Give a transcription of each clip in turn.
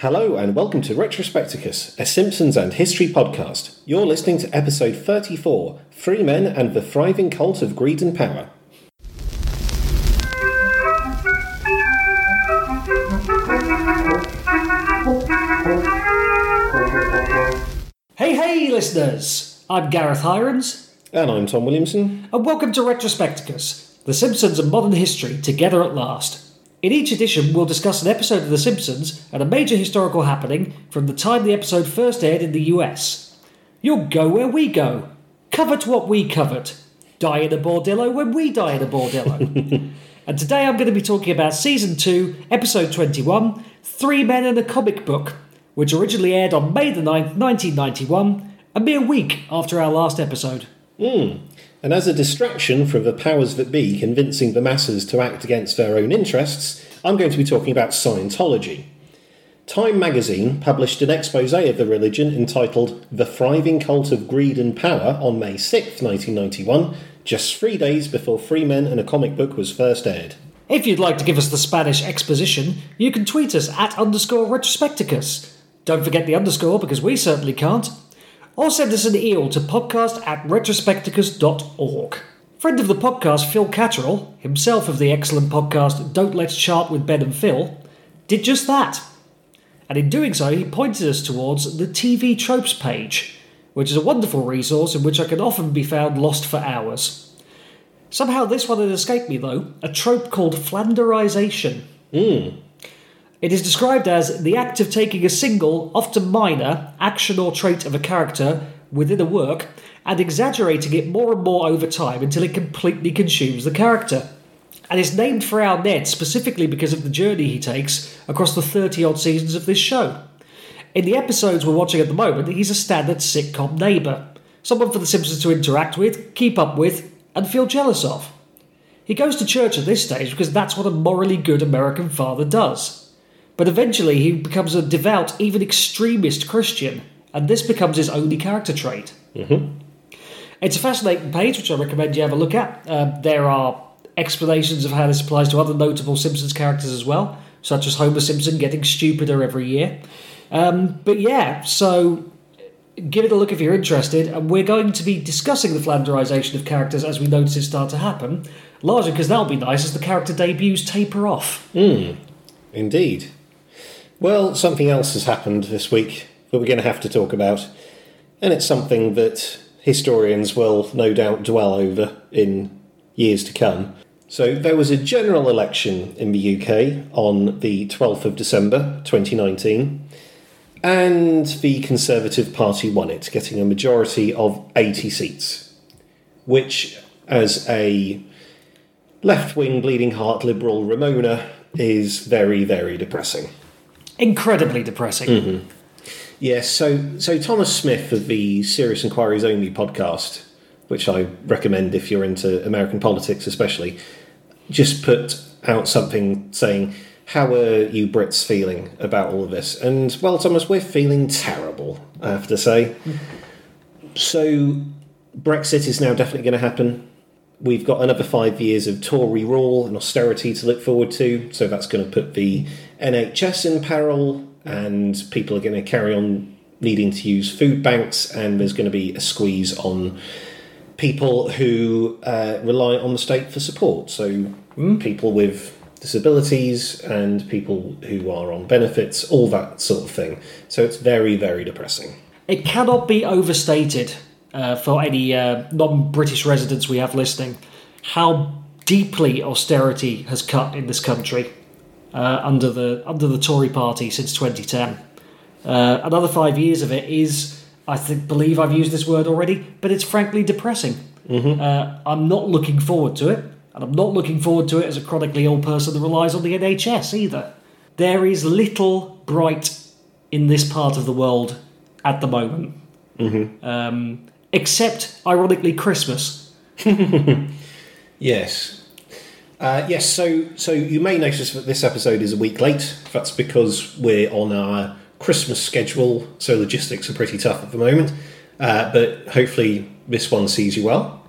Hello and welcome to Retrospecticus, a Simpsons and History podcast. You're listening to episode 34, Free Men and the Thriving Cult of Greed and Power. Hey listeners! I'm Gareth Hirons. And I'm Tom Williamson. And welcome to Retrospecticus, the Simpsons and modern history together at last. In each edition, we'll discuss an episode of The Simpsons and a major historical happening from the time the episode first aired in the US. You'll go where we go. Covet what we covet. Die in a bordello when we die in a bordello. And today I'm going to be talking about Season 2, Episode 21, Three Men and a Comic Book, which originally aired on May the 9th, 1991, a mere week after our last episode. And as a distraction from the powers that be convincing the masses to act against their own interests, I'm going to be talking about Scientology. Time magazine published an exposé of the religion entitled The Thriving Cult of Greed and Power on May 6th, 1991, just 3 days before Free Men and a Comic Book was first aired. If you'd like to give us the Spanish exposition, you can tweet us @_Retrospecticus. Don't forget the underscore because we certainly can't. Or send us an email to podcast@retrospecticus.org. Friend of the podcast, Phil Catterall, himself of the excellent podcast Don't Let's Chart with Ben and Phil, did just that. And in doing so, he pointed us towards the TV Tropes page, which is a wonderful resource in which I can often be found lost for hours. Somehow this one had escaped me, though, a trope called Flanderization. It is described as the act of taking a single, often minor, action or trait of a character within a work and exaggerating it more and more over time until it completely consumes the character. And it's named for our Ned specifically because of the journey he takes across the 30-odd seasons of this show. In the episodes we're watching at the moment, he's a standard sitcom neighbour, someone for the Simpsons to interact with, keep up with, and feel jealous of. He goes to church at this stage because that's what a morally good American father does. But eventually he becomes a devout, even extremist Christian, and this becomes his only character trait. It's a fascinating page, which I recommend you have a look at. There are explanations of how this applies to other notable Simpsons characters as well, such as Homer Simpson getting stupider every year. So give it a look if you're interested, and we're going to be discussing the flanderization of characters as we notice it start to happen, largely because that'll be nice as the character debuts taper off. Indeed. Well, something else has happened this week that we're going to have to talk about, and it's something that historians will no doubt dwell over in years to come. So there was a general election in the UK on the 12th of December 2019, and the Conservative Party won it, getting a majority of 80 seats, which, as a left-wing, bleeding-heart liberal Ramona, is very, very depressing. Incredibly depressing. Yes, so Thomas Smith of the Serious Inquiries Only podcast, which I recommend if you're into American politics especially, just put out something saying, how are you Brits feeling about all of this? And, well, Thomas, we're feeling terrible, I have to say. So Brexit is now definitely going to happen. We've got another 5 years of Tory rule and austerity to look forward to, so that's going to put the NHS in peril, and people are going to carry on needing to use food banks, and there's going to be a squeeze on people who rely on the state for support. So people with disabilities and people who are on benefits, all that sort of thing. So it's very, very depressing. It cannot be overstated. For any non-British residents we have listening, how deeply austerity has cut in this country under the Tory party since 2010. Another 5 years of it is, I believe I've used this word already, but it's frankly depressing. I'm not looking forward to it, and I'm not looking forward to it as a chronically ill person that relies on the NHS either. There is little bright in this part of the world at the moment. Except, ironically, Christmas. Yes, so you may notice that this episode is a week late. That's because we're on our Christmas schedule, so logistics are pretty tough at the moment. But hopefully this one sees you well.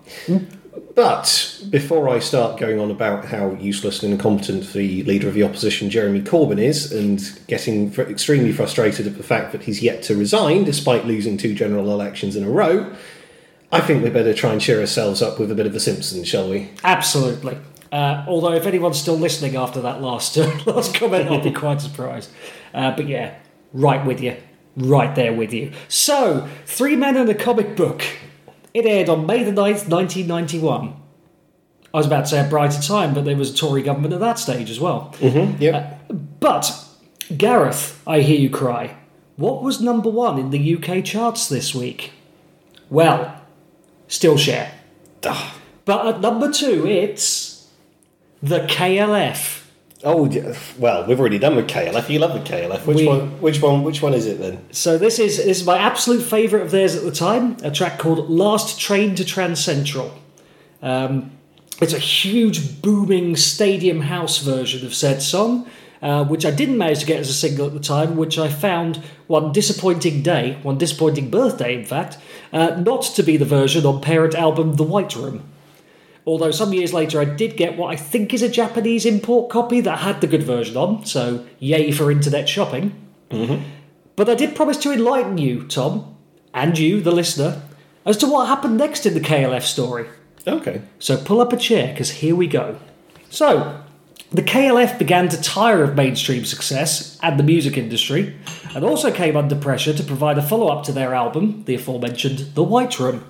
But before I start going on about how useless and incompetent the leader of the opposition, Jeremy Corbyn, is, and getting extremely frustrated at the fact that he's yet to resign despite losing 2 general elections in a row, I think we better try and cheer ourselves up with a bit of The Simpsons, shall we? Absolutely. Although if anyone's still listening after that last comment, I'll be quite surprised. But yeah, right with you. Right there with you. So, Three Men and a Comic Book. It aired on May the 9th, 1991. I was about to say a brighter time, but there was a Tory government at that stage as well. Mm-hmm, yep. But, Gareth, I hear you cry. What was number 1 in the UK charts this week? Well, still share. Ugh. But at number 2, it's the KLF. Oh, well, we've already done with KLF. You love the KLF. Which one is it then? So this is my absolute favourite of theirs at the time, a track called Last Train to Transcentral. It's a huge, booming stadium house version of said song, which I didn't manage to get as a single at the time, which I found one disappointing birthday, in fact, not to be the version on parent album The White Room. Although some years later I did get what I think is a Japanese import copy that had the good version on, so yay for internet shopping. Mm-hmm. But I did promise to enlighten you, Tom, and you, the listener, as to what happened next in the KLF story. Okay. So pull up a chair, because here we go. So, the KLF began to tire of mainstream success and the music industry, and also came under pressure to provide a follow-up to their album, the aforementioned The White Room.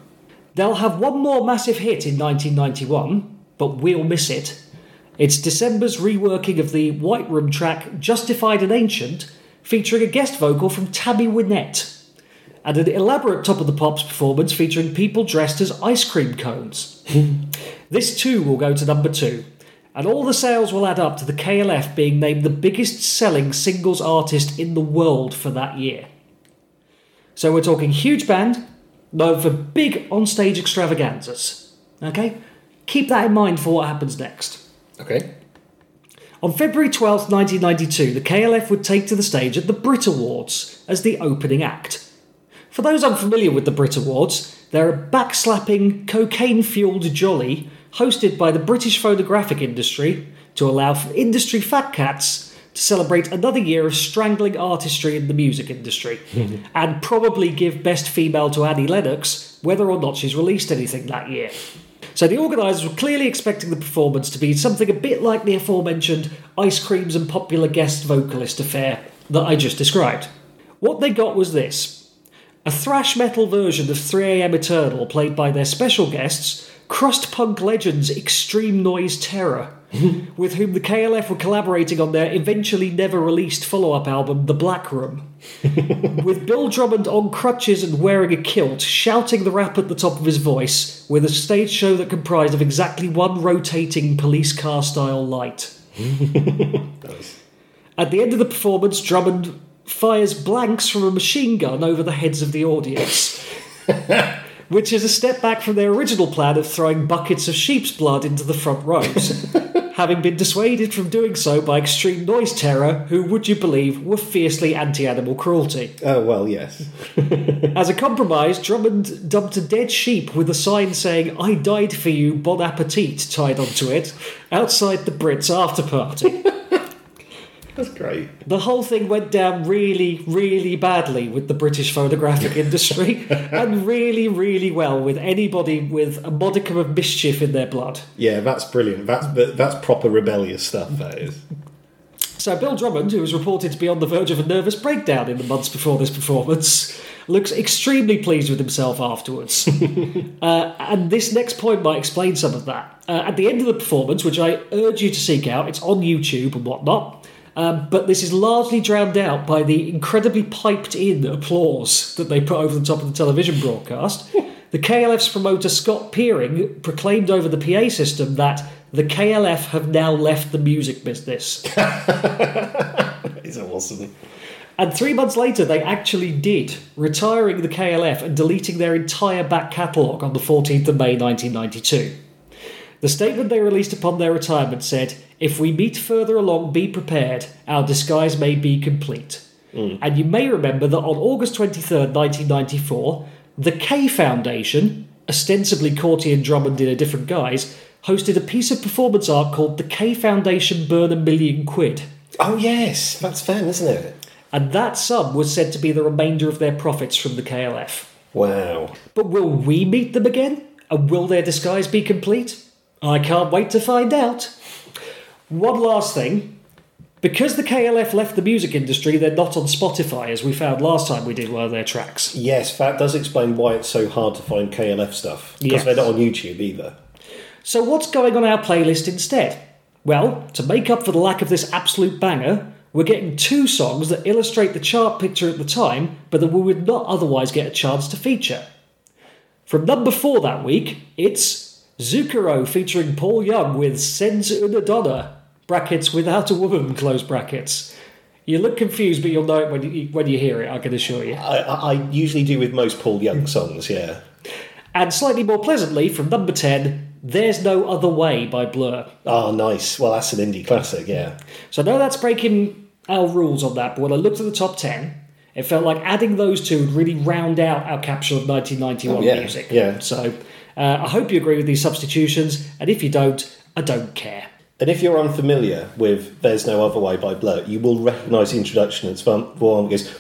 They'll have one more massive hit in 1991, but we'll miss it. It's December's reworking of the White Room track Justified and Ancient, featuring a guest vocal from Tammy Wynette, and an elaborate Top of the Pops performance featuring people dressed as ice cream cones. This too will go to number 2, and all the sales will add up to the KLF being named the biggest selling singles artist in the world for that year. So we're talking huge band, known for big on-stage extravaganzas. Okay? Keep that in mind for what happens next. Okay. On February 12th, 1992, the KLF would take to the stage at the Brit Awards as the opening act. For those unfamiliar with the Brit Awards, they're a back-slapping, cocaine-fueled jolly hosted by the British photographic industry to allow for industry fat cats to celebrate another year of strangling artistry in the music industry, and probably give Best Female to Annie Lennox, whether or not she's released anything that year. So the organisers were clearly expecting the performance to be something a bit like the aforementioned ice creams and popular guest vocalist affair that I just described. What they got was this: a thrash metal version of 3am Eternal played by their special guests, crust punk legends Extreme Noise Terror, with whom the KLF were collaborating on their eventually never-released follow-up album, The Black Room, with Bill Drummond on crutches and wearing a kilt, shouting the rap at the top of his voice, with a stage show that comprised of exactly one rotating police car-style light. Nice. At the end of the performance, Drummond fires blanks from a machine gun over the heads of the audience, which is a step back from their original plan of throwing buckets of sheep's blood into the front rows, having been dissuaded from doing so by Extreme Noise Terror, who, would you believe, were fiercely anti-animal cruelty. Oh, well, yes. As a compromise, Drummond dumped a dead sheep with a sign saying, "I died for you, bon appetit," tied onto it, outside the Brits' after-party. That's great. The whole thing went down really, really badly with the British photographic industry, and really, really well with anybody with a modicum of mischief in their blood. Yeah, that's brilliant. That's proper rebellious stuff, that is. So Bill Drummond, who was reported to be on the verge of a nervous breakdown in the months before this performance, looks extremely pleased with himself afterwards. And this next point might explain some of that. At the end of the performance, which I urge you to seek out, it's on YouTube and whatnot, but this is largely drowned out by the incredibly piped-in applause that they put over the top of the television broadcast. The KLF's promoter, Scott Peering, proclaimed over the PA system that the KLF have now left the music business. That is awesome. And 3 months later, they actually did, retiring the KLF and deleting their entire back catalogue on the 14th of May 1992. The statement they released upon their retirement said, "If we meet further along, be prepared. Our disguise may be complete." Mm. And you may remember that on August 23rd, 1994, the K Foundation, ostensibly Courty and Drummond in a different guise, hosted a piece of performance art called The K Foundation Burn £1 Million. Oh yes, that's fun, isn't it? And that sum was said to be the remainder of their profits from the KLF. Wow. But will we meet them again? And will their disguise be complete? I can't wait to find out. One last thing. Because the KLF left the music industry, they're not on Spotify, as we found last time we did one of their tracks. Yes, that does explain why it's so hard to find KLF stuff. Because they're not on YouTube either. So what's going on our playlist instead? Well, to make up for the lack of this absolute banger, we're getting two songs that illustrate the chart picture at the time, but that we would not otherwise get a chance to feature. From number 4 that week, it's Zucchero featuring Paul Young with Sens Una Donna, brackets without a woman, close brackets. You look confused, but you'll know it when you hear it, I can assure you. I usually do with most Paul Young songs, yeah. And slightly more pleasantly, from number 10... There's No Other Way by Blur. Oh, nice. Well, that's an indie classic, yeah. So I know that's breaking our rules on that, but when I looked at the top 10, it felt like adding those two would really round out our capsule of 1991 music. Yeah. So I hope you agree with these substitutions, and if you don't, I don't care. And if you're unfamiliar with There's No Other Way by Blur, you will recognise the introduction. It's one goes...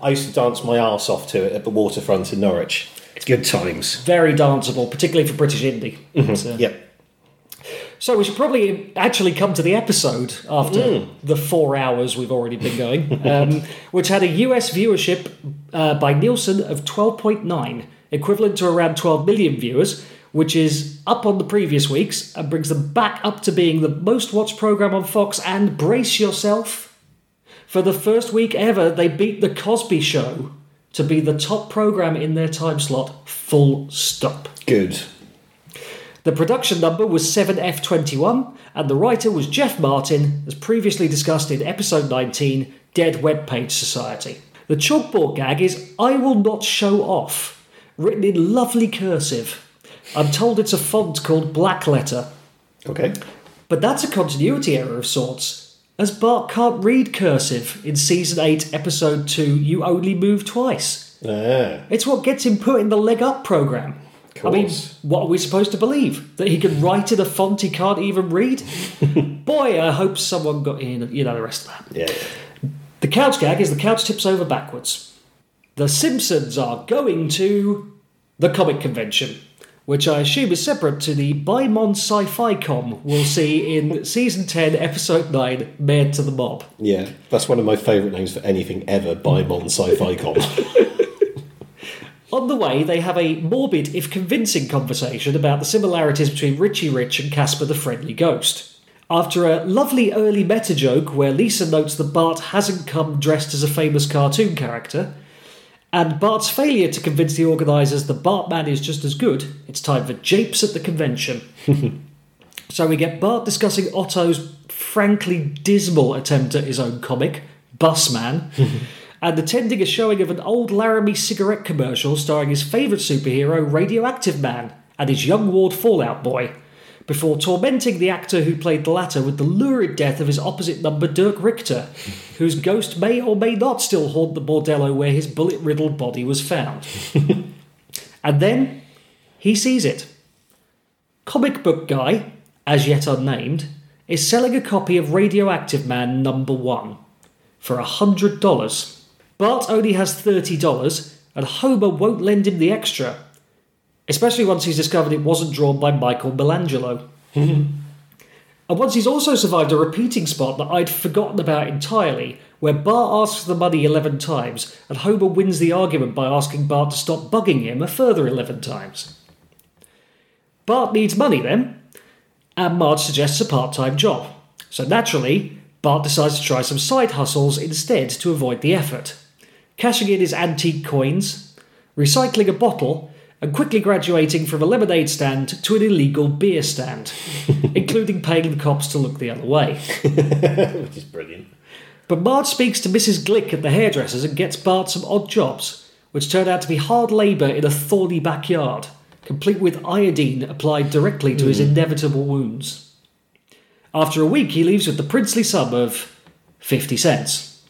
I used to dance my arse off to it at the waterfront in Norwich. It's good times. Very danceable, particularly for British indie. Mm-hmm. Yep. So we should probably actually come to the episode after the 4 hours we've already been going, which had a US viewership by Nielsen of 12.9, equivalent to around 12 million viewers, which is up on the previous weeks and brings them back up to being the most watched programme on Fox. And brace yourself, for the first week ever, they beat The Cosby Show to be the top programme in their time slot, full stop. Good. The production number was 7F21, and the writer was Jeff Martin, as previously discussed in episode 19, Dead Web Page Society. The chalkboard gag is, I will not show off, written in lovely cursive. I'm told it's a font called Black Letter. Okay. But that's a continuity error of sorts, as Bart can't read cursive in Season 8, Episode 2, You Only Move Twice. Ah. It's what gets him put in the Leg Up programme. I mean, what are we supposed to believe? That he can write in a font he can't even read? Boy, I hope someone got in, you know, the rest of that. Yeah. The couch gag is the couch tips over backwards. The Simpsons are going to the comic convention, which I assume is separate to the BiMon Sci-Fi Com we'll see in Season 10, Episode 9, Mayor to the Mob. Yeah, that's one of my favourite names for anything ever, BiMon Sci-Fi Com. On the way, they have a morbid, if convincing, conversation about the similarities between Richie Rich and Casper the Friendly Ghost. After a lovely early meta joke where Lisa notes that Bart hasn't come dressed as a famous cartoon character, and Bart's failure to convince the organisers that Bartman is just as good, it's time for japes at the convention. So we get Bart discussing Otto's frankly dismal attempt at his own comic, Busman, and attending a showing of an old Laramie cigarette commercial starring his favourite superhero, Radioactive Man, and his young ward Fallout Boy, before tormenting the actor who played the latter with the lurid death of his opposite number, Dirk Richter, whose ghost may or may not still haunt the bordello where his bullet-riddled body was found. And then he sees it. Comic Book Guy, as yet unnamed, is selling a copy of Radioactive Man #1 for $100. Bart only has $30, and Homer won't lend him the extra, especially once he's discovered it wasn't drawn by Michelangelo. And once he's also survived a repeating spot that I'd forgotten about entirely, where Bart asks for the money 11 times, and Homer wins the argument by asking Bart to stop bugging him a further 11 times. Bart needs money then, and Marge suggests a part-time job. So naturally, Bart decides to try some side hustles instead to avoid the effort, cashing in his antique coins, recycling a bottle, and quickly graduating from a lemonade stand to an illegal beer stand, including paying the cops to look the other way. Which is brilliant. But Marge speaks to Mrs. Glick at the hairdresser's and gets Bart some odd jobs, which turn out to be hard labour in a thorny backyard, complete with iodine applied directly to his inevitable wounds. After a week, he leaves with the princely sum of 50 cents.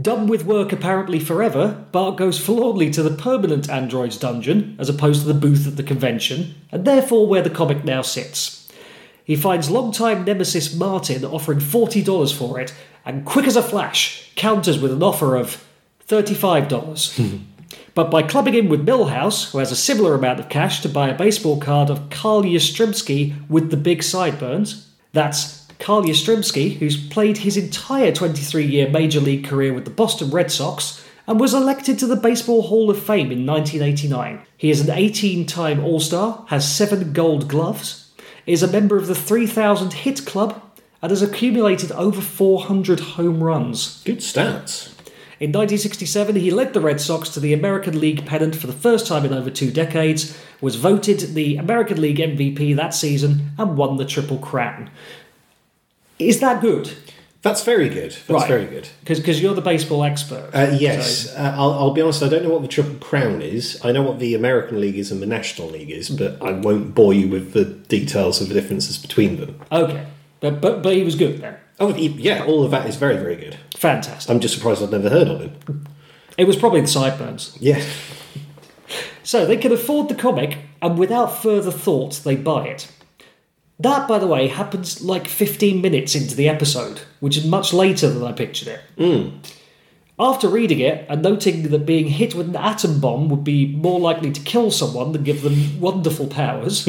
Done with work apparently forever, Bart goes forlornly to the permanent android's dungeon, as opposed to the booth at the convention, and therefore where the comic now sits. He finds longtime nemesis Martin offering $40 for it, and quick as a flash, counters with an offer of $35. But by clubbing in with Milhouse, who has a similar amount of cash to buy a baseball card of Karl Yastrzemski with the big sideburns, that's Karl Yastrzemski, who's played his entire 23-year Major League career with the Boston Red Sox and was elected to the Baseball Hall of Fame in 1989. He is an 18-time All-Star, has 7 gold gloves, is a member of the 3,000 hit club, and has accumulated over 400 home runs. Good stats. In 1967, he led the Red Sox to the American League pennant for the first time in over 2 decades, was voted the American League MVP that season, and won the Triple Crown. Is that good? That's very good. That's right. Very good. Because you're the baseball expert. Yes. So. I'll be honest, I don't know what the Triple Crown is. I know what the American League is and the National League is, but I won't bore you with the details of the differences between them. Okay. But he was good then. Oh, yeah. All of that is very, very good. Fantastic. I'm just surprised I've never heard of him. It was probably the sideburns. Yeah. So they can afford the comic, and without further thought, they buy it. That, by the way, happens like 15 minutes into the episode, which is much later than I pictured it. Mm. After reading it and noting that being hit with an atom bomb would be more likely to kill someone than give them wonderful powers,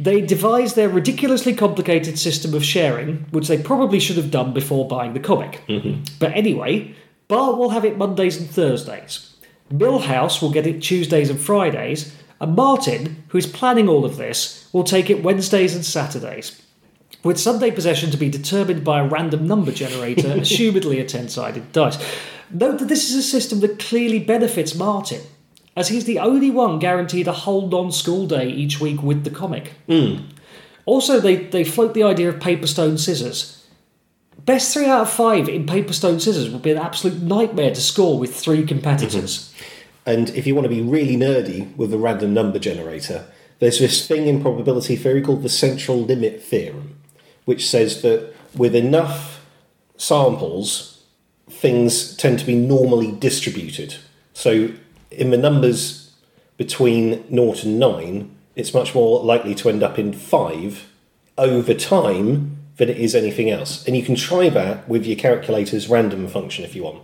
they devise their ridiculously complicated system of sharing, which they probably should have done before buying the comic. Mm-hmm. But anyway, Bart will have it Mondays and Thursdays. Milhouse will get it Tuesdays and Fridays, and Martin, who is planning all of this, will take it Wednesdays and Saturdays, with Sunday possession to be determined by a random number generator, assumedly a 10-sided dice. Note that this is a system that clearly benefits Martin, as he's the only one guaranteed a whole non-school day each week with the comic. Mm. Also, they float the idea of paper, stone, scissors. Best 3 out of 5 in paper, stone, scissors would be an absolute nightmare to score with 3 competitors. Mm-hmm. And if you want to be really nerdy with a random number generator, there's this thing in probability theory called the central limit theorem, which says that with enough samples, things tend to be normally distributed. So in the numbers between 0 and 9, it's much more likely to end up in 5 over time than it is anything else. And you can try that with your calculator's random function if you want.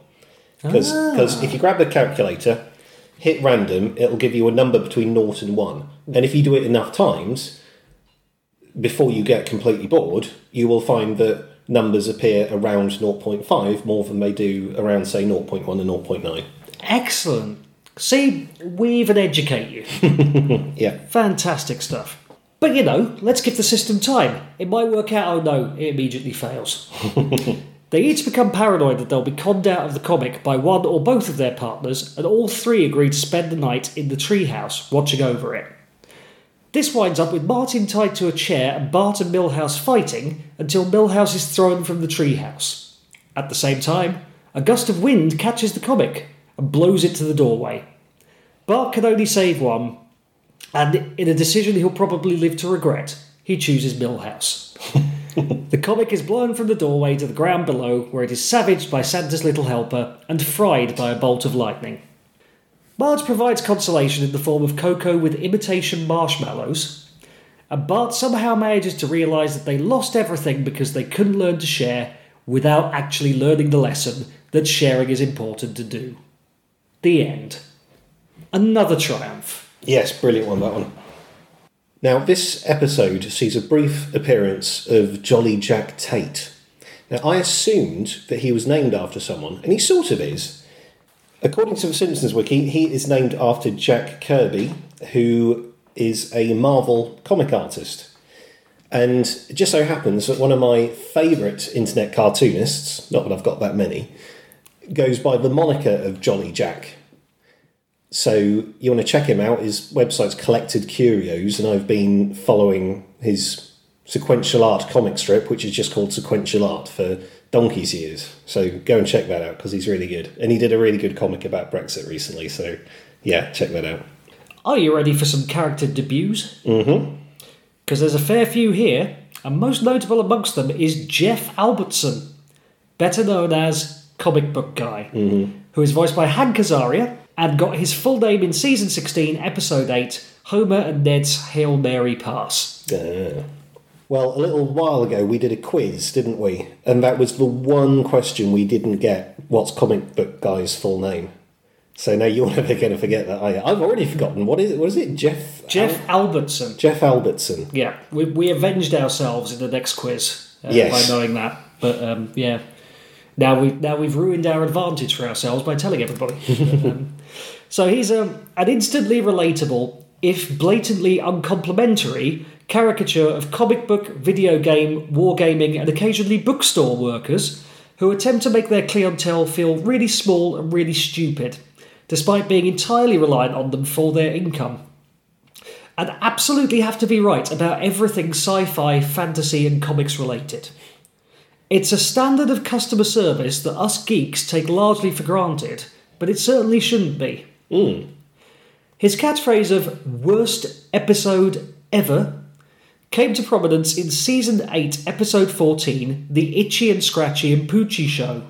Because if you grab the calculator, hit random, it'll give you a number between 0 and 1. And if you do it enough times, before you get completely bored, you will find that numbers appear around 0.5 more than they do around, say, 0.1 and 0.9. Excellent. See, we even educate you. Yeah. Fantastic stuff. But, you know, let's give the system time. It might work out. Oh, no, it immediately fails. They each become paranoid that they'll be conned out of the comic by one or both of their partners, and all 3 agree to spend the night in the treehouse, watching over it. This winds up with Martin tied to a chair and Bart and Milhouse fighting until Milhouse is thrown from the treehouse. At the same time, a gust of wind catches the comic and blows it to the doorway. Bart can only save one, and in a decision he'll probably live to regret, he chooses Milhouse. The comic is blown from the doorway to the ground below, where it is savaged by Santa's little helper and fried by a bolt of lightning. Marge provides consolation in the form of cocoa with imitation marshmallows, and Bart somehow manages to realise that they lost everything because they couldn't learn to share without actually learning the lesson that sharing is important to do. The end. Another triumph. Yes, brilliant one, that one. Now, this episode sees a brief appearance of Jolly Jack Tate. Now, I assumed that he was named after someone, and he sort of is. According to the Simpsons wiki, he is named after Jack Kirby, who is a Marvel comic artist. And it just so happens that one of my favourite internet cartoonists, not that I've got that many, goes by the moniker of Jolly Jack. So you want to check him out. His website's Collected Curios, and I've been following his sequential art comic strip, which is just called Sequential Art, for donkey's years. So go and check that out, because he's really good. And he did a really good comic about Brexit recently, so yeah, check that out. Are you ready for some character debuts? Mm-hmm. Because there's a fair few here, and most notable amongst them is Jeff Albertson, better known as Comic Book Guy, who is voiced by Hank Azaria and got his full name in Season 16, Episode 8, Homer and Ned's Hail Mary Pass. Well, a little while ago we did a quiz, didn't we? And that was the one question we didn't get, what's Comic Book Guy's full name? So now you're never going to forget that, are you? I've already forgotten. What is it? What is it? Jeff Albertson. Jeff Albertson. Yeah. We avenged ourselves in the next quiz by knowing that. But, yeah. Now we've ruined our advantage for ourselves by telling everybody. So he's an instantly relatable, if blatantly uncomplimentary, caricature of comic book, video game, wargaming, and occasionally bookstore workers who attempt to make their clientele feel really small and really stupid, despite being entirely reliant on them for their income. And absolutely have to be right about everything sci-fi, fantasy, and comics related. It's a standard of customer service that us geeks take largely for granted, but it certainly shouldn't be. His catchphrase of "Worst Episode Ever" came to prominence in Season 8, Episode 14, The Itchy and Scratchy and Poochie Show.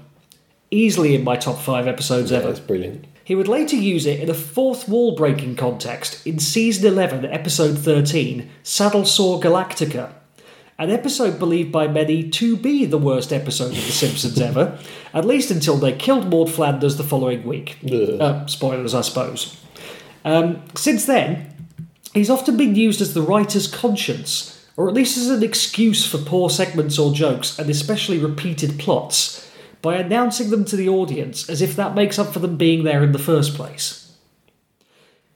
Easily in my top 5 episodes ever. That's brilliant. He would later use it in a fourth wall-breaking context in Season 11, Episode 13, Saddle Sore Galactica, an episode believed by many to be the worst episode of The Simpsons ever, at least until they killed Maud Flanders the following week. Spoilers, I suppose. Since then, he's often been used as the writer's conscience, or at least as an excuse for poor segments or jokes, and especially repeated plots, by announcing them to the audience as if that makes up for them being there in the first place.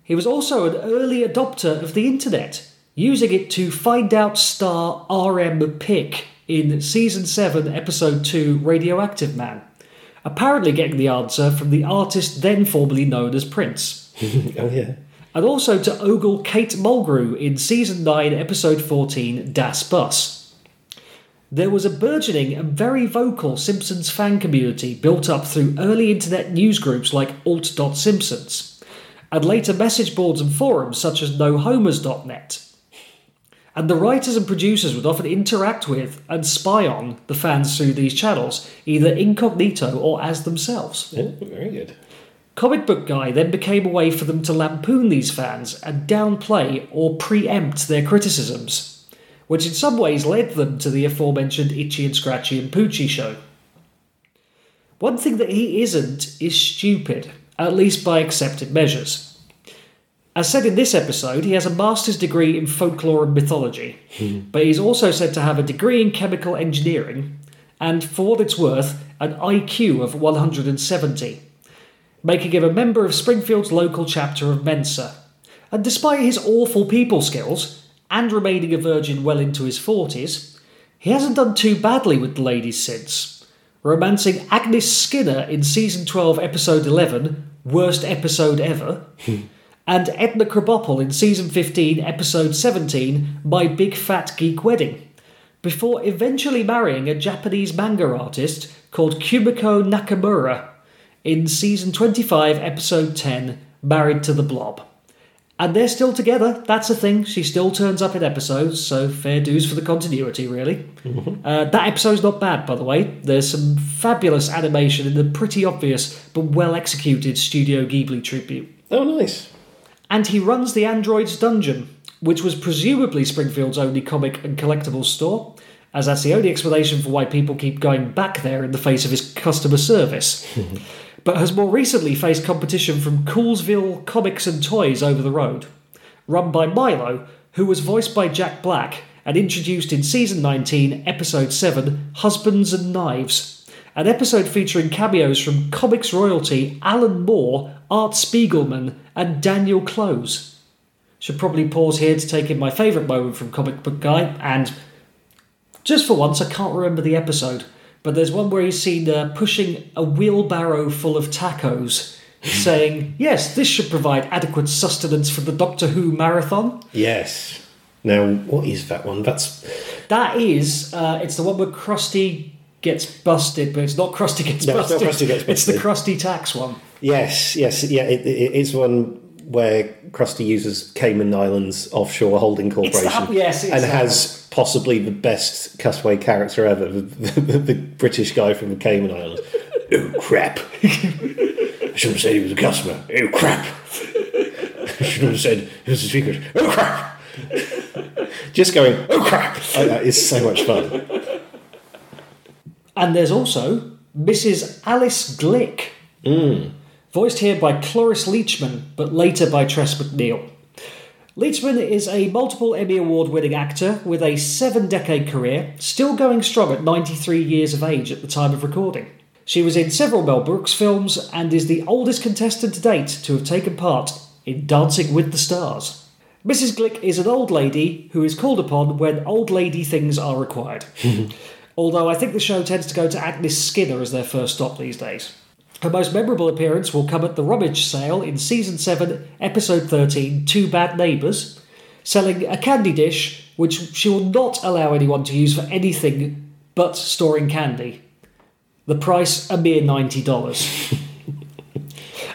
He was also an early adopter of the internet, using it to find out star RM Pick in Season 7, Episode 2, Radioactive Man, apparently getting the answer from the artist then formerly known as Prince. Oh, yeah. And also to ogle Kate Mulgrew in Season 9, Episode 14, Das Bus. There was a burgeoning and very vocal Simpsons fan community built up through early internet newsgroups like alt.simpsons, and later message boards and forums such as nohomers.net. And the writers and producers would often interact with and spy on the fans through these channels, either incognito or as themselves. Oh, very good. Comic Book Guy then became a way for them to lampoon these fans and downplay or preempt their criticisms, which in some ways led them to the aforementioned Itchy and Scratchy and Poochie Show. One thing that he isn't is stupid, at least by accepted measures. As said in this episode, he has a master's degree in folklore and mythology, but he's also said to have a degree in chemical engineering, and for what it's worth, an IQ of 170. Making him a member of Springfield's local chapter of Mensa. And despite his awful people skills, and remaining a virgin well into his 40s, he hasn't done too badly with the ladies since, romancing Agnes Skinner in Season 12, Episode 11, Worst Episode Ever, and Edna Krabappel in Season 15, Episode 17, My Big Fat Geek Wedding, before eventually marrying a Japanese manga artist called Kumiko Nakamura, in Season 25, Episode 10, Married to the Blob. And they're still together. That's a thing. She still turns up in episodes, so fair dues for the continuity, really. That episode's not bad, by the way. There's some fabulous animation in the pretty obvious but well-executed Studio Ghibli tribute. Oh, nice. And he runs the Android's Dungeon, which was presumably Springfield's only comic and collectibles store, as that's the only explanation for why people keep going back there in the face of his customer service. But has more recently faced competition from Coolsville Comics and Toys over the road, run by Milo, who was voiced by Jack Black and introduced in Season 19, Episode 7, Husbands and Knives, an episode featuring cameos from comics royalty Alan Moore, Art Spiegelman, and Daniel Close. Should probably pause here to take in my favourite moment from Comic Book Guy, and just for once I can't remember the episode. But there's one where he's seen pushing a wheelbarrow full of tacos, saying, yes, this should provide adequate sustenance for the Doctor Who marathon. Yes. Now, what is that one? It's the one where Krusty gets busted, but it's not Krusty gets busted. No, it's not Krusty gets busted. It's the Krusty Tax one. Yes, it is one where Krusty uses Cayman Islands Offshore Holding Corporation. Has possibly the best cutaway character ever, the British guy from the Cayman Islands. oh crap. I shouldn't have said he was a customer. Oh crap. I shouldn't have said it was a secret. Oh crap. Just going, oh crap, like that is so much fun. And there's also Mrs. Alice Glick, voiced here by Cloris Leachman, but later by Tress MacNeille. Leachman is a multiple Emmy Award-winning actor with a 7-decade career, still going strong at 93 years of age at the time of recording. She was in several Mel Brooks films and is the oldest contestant to date to have taken part in Dancing with the Stars. Mrs. Glick is an old lady who is called upon when old lady things are required. Although I think the show tends to go to Agnes Skinner as their first stop these days. Her most memorable appearance will come at the rummage sale in Season 7, Episode 13, Two Bad Neighbours, selling a candy dish which she will not allow anyone to use for anything but storing candy. The price, a mere $90.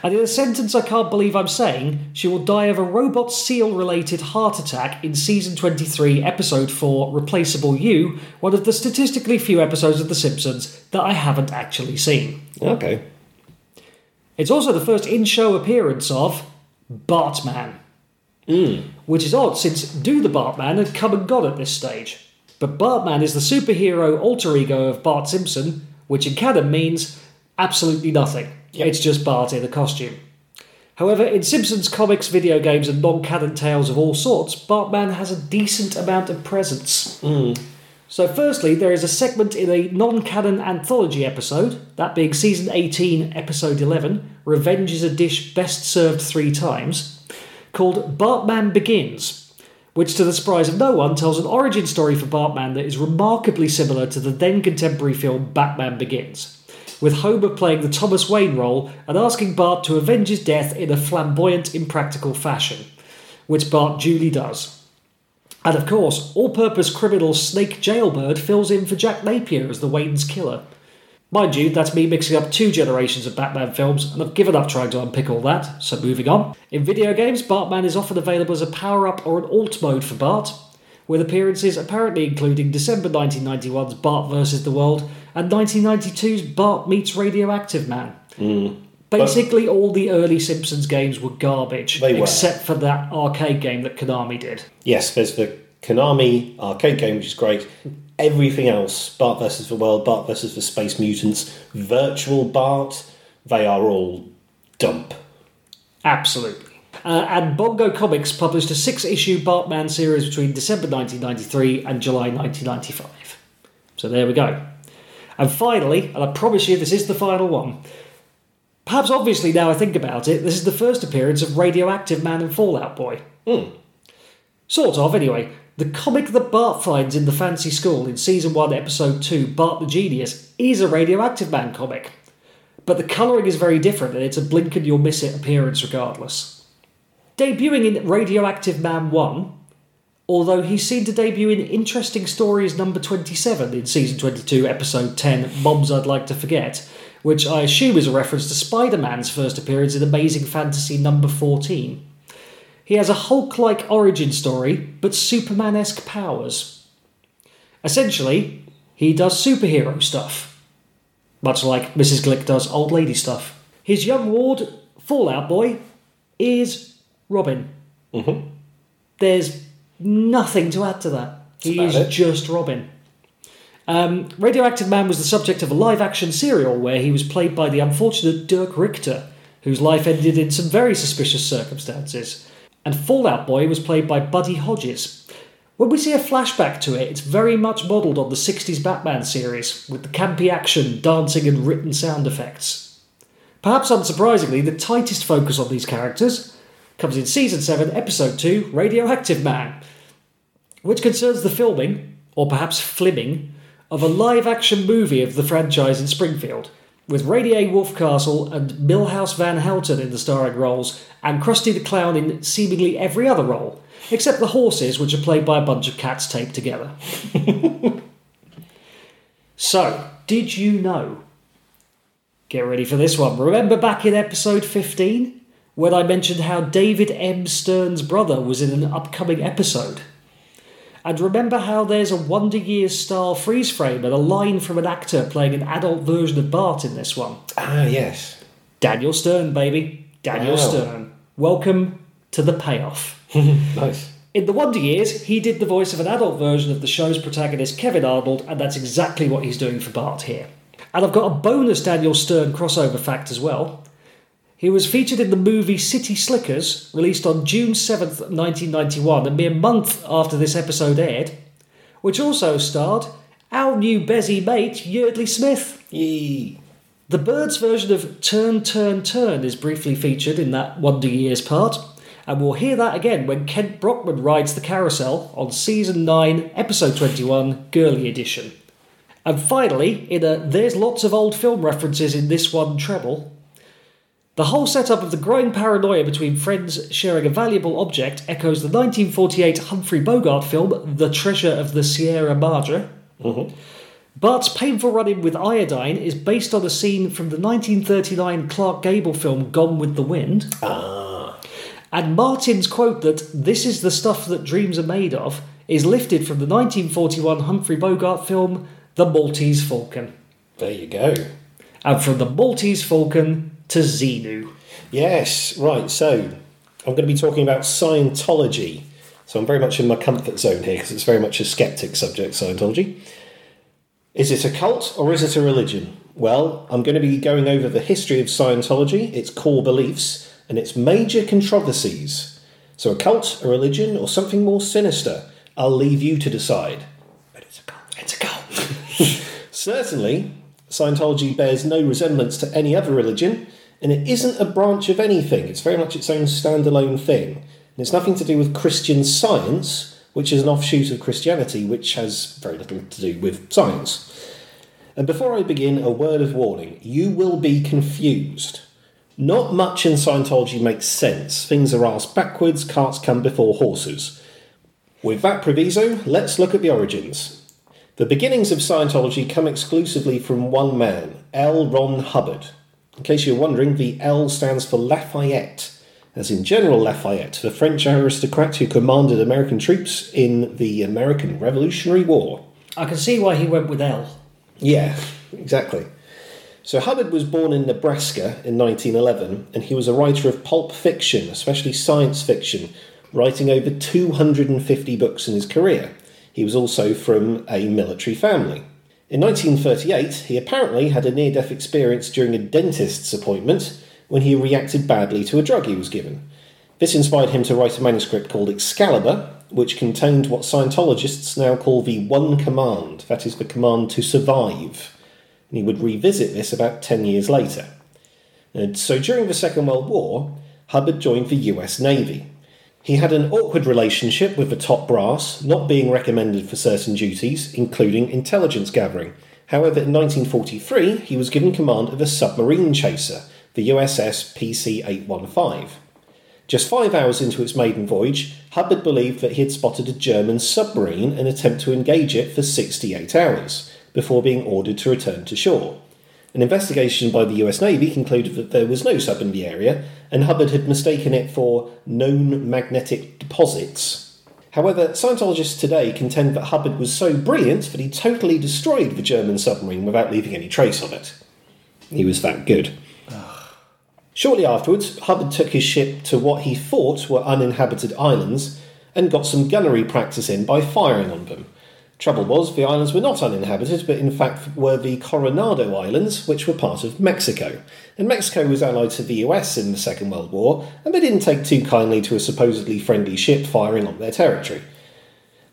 And in a sentence I can't believe I'm saying, she will die of a robot seal-related heart attack in Season 23, Episode 4, Replaceable You, one of the statistically few episodes of The Simpsons that I haven't actually seen. Okay. It's also the first in-show appearance of Bartman, which is odd since Do the Bartman had come and gone at this stage. But Bartman is the superhero alter ego of Bart Simpson, which in canon means absolutely nothing. Yep. It's just Bart in a costume. However, in Simpsons comics, video games and non-canon tales of all sorts, Bartman has a decent amount of presence. So firstly, there is a segment in a non-canon anthology episode, that being Season 18, Episode 11, Revenge is a Dish Best Served 3 Times, called Bartman Begins, which to the surprise of no one tells an origin story for Bartman that is remarkably similar to the then-contemporary film Batman Begins, with Homer playing the Thomas Wayne role and asking Bart to avenge his death in a flamboyant, impractical fashion, which Bart duly does. And of course, all-purpose criminal Snake Jailbird fills in for Jack Napier as the Wayne's killer. Mind you, that's me mixing up 2 generations of Batman films, and I've given up trying to unpick all that, so moving on. In video games, Bartman is often available as a power-up or an alt mode for Bart, with appearances apparently including December 1991's Bart vs. the World and 1992's Bart Meets Radioactive Man. Basically, all the early Simpsons games were garbage, except for that arcade game that Konami did. Yes, there's the Konami arcade game, which is great. Everything else, Bart vs. the World, Bart vs. the Space Mutants, Virtual Bart, they are all dump. Absolutely. And Bongo Comics published a 6-issue Bartman series between December 1993 and July 1995. So there we go. And finally, and I promise you this is the final one, perhaps obviously now I think about it, this is the first appearance of Radioactive Man and Fallout Boy. Sort of, anyway. The comic that Bart finds in the fancy school in Season 1, Episode 2, Bart the Genius, is a Radioactive Man comic. But the colouring is very different and it's a blink and you'll miss it appearance regardless. Debuting in Radioactive Man 1, although he's seen to debut in Interesting Stories number 27 in Season 22, Episode 10, Moms I'd Like to Forget, which I assume is a reference to Spider-Man's first appearance in Amazing Fantasy number 14. He has a Hulk-like origin story, but Superman-esque powers. Essentially, he does superhero stuff, much like Mrs. Glick does old lady stuff. His young ward, Fallout Boy, is Robin. There's nothing to add to that. He is just Robin. Radioactive Man was the subject of a live-action serial where he was played by the unfortunate Dirk Richter, whose life ended in some very suspicious circumstances. And Fallout Boy was played by Buddy Hodges. When we see a flashback to it, it's very much modelled on the 60s Batman series, with the campy action, dancing and written sound effects. Perhaps unsurprisingly, the tightest focus on these characters comes in Season 7, Episode 2, Radioactive Man, which concerns the filming, or perhaps flimming, of a live-action movie of the franchise in Springfield, with Ray A. Wolfcastle and Milhouse Van Houten in the starring roles, and Krusty the Clown in seemingly every other role, except the horses, which are played by a bunch of cats taped together. So, did you know? Get ready for this one. Remember back in Episode 15? When I mentioned how David M. Stern's brother was in an upcoming episode. And remember how there's a Wonder Years style freeze frame and a line from an actor playing an adult version of Bart in this one? Ah, yes. Daniel Stern, baby. Daniel Stern. Welcome to the payoff. Nice. In The Wonder Years, he did the voice of an adult version of the show's protagonist Kevin Arnold, and that's exactly what he's doing for Bart here. And I've got a bonus Daniel Stern crossover fact as well. He was featured in the movie City Slickers, released on June 7th, 1991, a mere month after this episode aired, which also starred our new Bezzy mate, Yeardley Smith. Yee. The Birds version of Turn, Turn, Turn is briefly featured in that Wonder Years part, and we'll hear that again when Kent Brockman rides the carousel on Season 9, Episode 21, Girly Edition. And finally, in a There's Lots of Old Film References in This One treble, the whole setup of the growing paranoia between friends sharing a valuable object echoes the 1948 Humphrey Bogart film The Treasure of the Sierra Madre. Mm-hmm. Bart's painful run-in with iodine is based on a scene from the 1939 Clark Gable film Gone with the Wind. Ah. And Martin's quote that "this is the stuff that dreams are made of" is lifted from the 1941 Humphrey Bogart film The Maltese Falcon. There you go. And from The Maltese Falcon to Xenu. Yes, right, so I'm going to be talking about Scientology. So I'm very much in my comfort zone here because it's very much a sceptic subject, Scientology. Is it a cult or is it a religion? Well, I'm going to be going over the history of Scientology, its core beliefs, and its major controversies. So a cult, a religion, or something more sinister? I'll leave you to decide. But it's a cult. It's a cult. Certainly, Scientology bears no resemblance to any other religion, and it isn't a branch of anything. It's very much its own standalone thing. And it's nothing to do with Christian Science, which is an offshoot of Christianity, which has very little to do with science. And before I begin, a word of warning. You will be confused. Not much in Scientology makes sense. Things are asked backwards, carts come before horses. With that proviso, let's look at the origins. The beginnings of Scientology come exclusively from one man, L. Ron Hubbard. In case you're wondering, the L stands for Lafayette, as in General Lafayette, the French aristocrat who commanded American troops in the American Revolutionary War. I can see why he went with L. Yeah, exactly. So Hubbard was born in Nebraska in 1911, and he was a writer of pulp fiction, especially science fiction, writing over 250 books in his career. He was also from a military family. In 1938, he apparently had a near-death experience during a dentist's appointment when he reacted badly to a drug he was given. This inspired him to write a manuscript called Excalibur, which contained what Scientologists now call the One Command, that is, the command to survive. And he would revisit this about 10 years later. And so during the Second World War, Hubbard joined the US Navy. He had an awkward relationship with the top brass, not being recommended for certain duties, including intelligence gathering. However, in 1943, he was given command of a submarine chaser, the USS PC-815. Just 5 hours into its maiden voyage, Hubbard believed that he had spotted a German submarine and attempted to engage it for 68 hours, before being ordered to return to shore. An investigation by the US Navy concluded that there was no sub in the area, and Hubbard had mistaken it for known magnetic deposits. However, Scientologists today contend that Hubbard was so brilliant that he totally destroyed the German submarine without leaving any trace of it. He was that good. Shortly afterwards, Hubbard took his ship to what he thought were uninhabited islands and got some gunnery practice in by firing on them. Trouble was, the islands were not uninhabited, but in fact were the Coronado Islands, which were part of Mexico. And Mexico was allied to the US in the Second World War, and they didn't take too kindly to a supposedly friendly ship firing on their territory.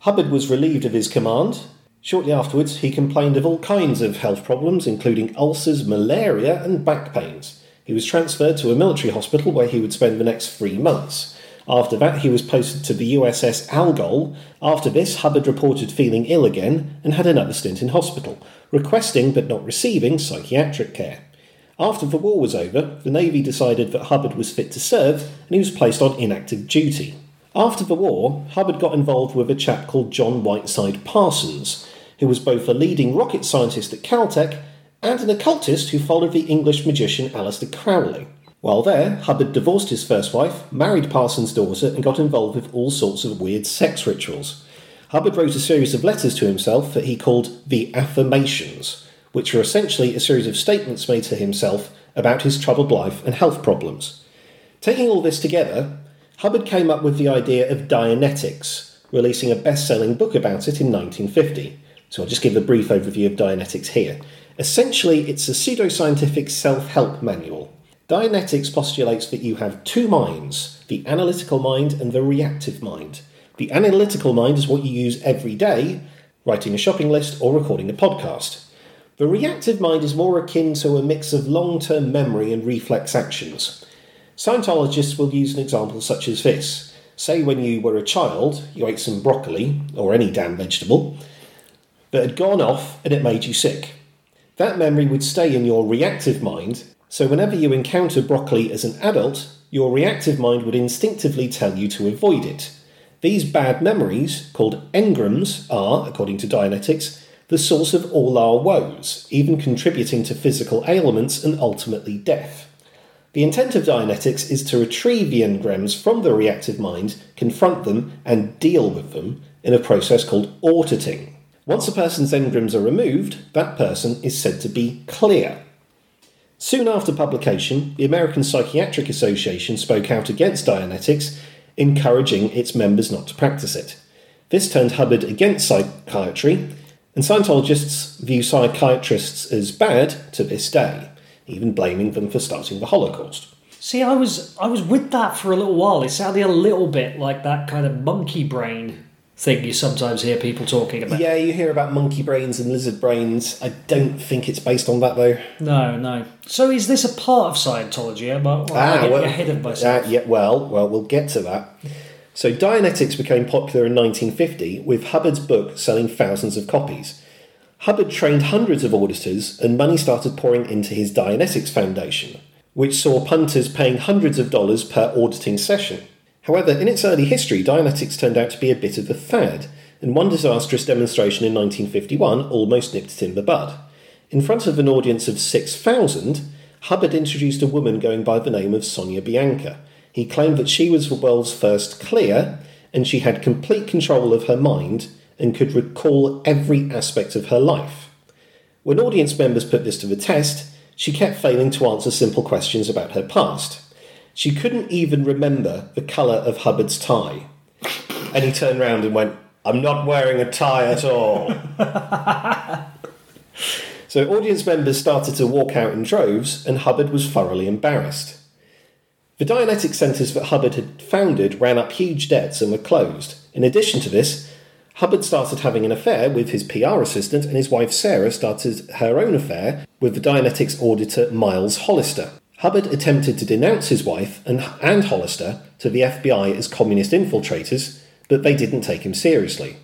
Hubbard was relieved of his command. Shortly afterwards, he complained of all kinds of health problems, including ulcers, malaria, and back pains. He was transferred to a military hospital where he would spend the next 3 months. After that, he was posted to the USS Algol. After this, Hubbard reported feeling ill again and had another stint in hospital, requesting but not receiving psychiatric care. After the war was over, the Navy decided that Hubbard was fit to serve and he was placed on inactive duty. After the war, Hubbard got involved with a chap called John Whiteside Parsons, who was both a leading rocket scientist at Caltech and an occultist who followed the English magician Aleister Crowley. While there, Hubbard divorced his first wife, married Parsons' daughter, and got involved with all sorts of weird sex rituals. Hubbard wrote a series of letters to himself that he called the Affirmations, which were essentially a series of statements made to himself about his troubled life and health problems. Taking all this together, Hubbard came up with the idea of Dianetics, releasing a best-selling book about it in 1950. So I'll just give a brief overview of Dianetics here. Essentially, it's a pseudoscientific self-help manual. Dianetics postulates that you have two minds, the analytical mind and the reactive mind. The analytical mind is what you use every day, writing a shopping list or recording a podcast. The reactive mind is more akin to a mix of long-term memory and reflex actions. Scientologists will use an example such as this. Say when you were a child, you ate some broccoli, or any damn vegetable, that had gone off and it made you sick. That memory would stay in your reactive mind, so whenever you encounter broccoli as an adult, your reactive mind would instinctively tell you to avoid it. These bad memories, called engrams, are, according to Dianetics, the source of all our woes, even contributing to physical ailments and ultimately death. The intent of Dianetics is to retrieve the engrams from the reactive mind, confront them, and deal with them in a process called auditing. Once a person's engrams are removed, that person is said to be clear. Soon after publication, the American Psychiatric Association spoke out against Dianetics, encouraging its members not to practice it. This turned Hubbard against psychiatry, and Scientologists view psychiatrists as bad to this day, even blaming them for starting the Holocaust. See, I was with that for a little while. It sounded a little bit like that kind of monkey brain thing you sometimes hear people talking about. Yeah, you hear about monkey brains and lizard brains. I don't think it's based on that, though. No. So is this a part of Scientology? I'm ahead of myself. We'll get to that. So Dianetics became popular in 1950, with Hubbard's book selling thousands of copies. Hubbard trained hundreds of auditors, and money started pouring into his Dianetics Foundation, which saw punters paying hundreds of dollars per auditing session. However, in its early history, Dianetics turned out to be a bit of a fad, and one disastrous demonstration in 1951 almost nipped it in the bud. In front of an audience of 6,000, Hubbard introduced a woman going by the name of Sonia Bianca. He claimed that she was the world's first clear, and she had complete control of her mind and could recall every aspect of her life. When audience members put this to the test, she kept failing to answer simple questions about her past. She couldn't even remember the colour of Hubbard's tie. And he turned round and went, "I'm not wearing a tie at all." So audience members started to walk out in droves, and Hubbard was thoroughly embarrassed. The Dianetic centres that Hubbard had founded ran up huge debts and were closed. In addition to this, Hubbard started having an affair with his PR assistant, and his wife Sarah started her own affair with the Dianetics auditor Miles Hollister. Hubbard attempted to denounce his wife and Hollister to the FBI as communist infiltrators, but they didn't take him seriously.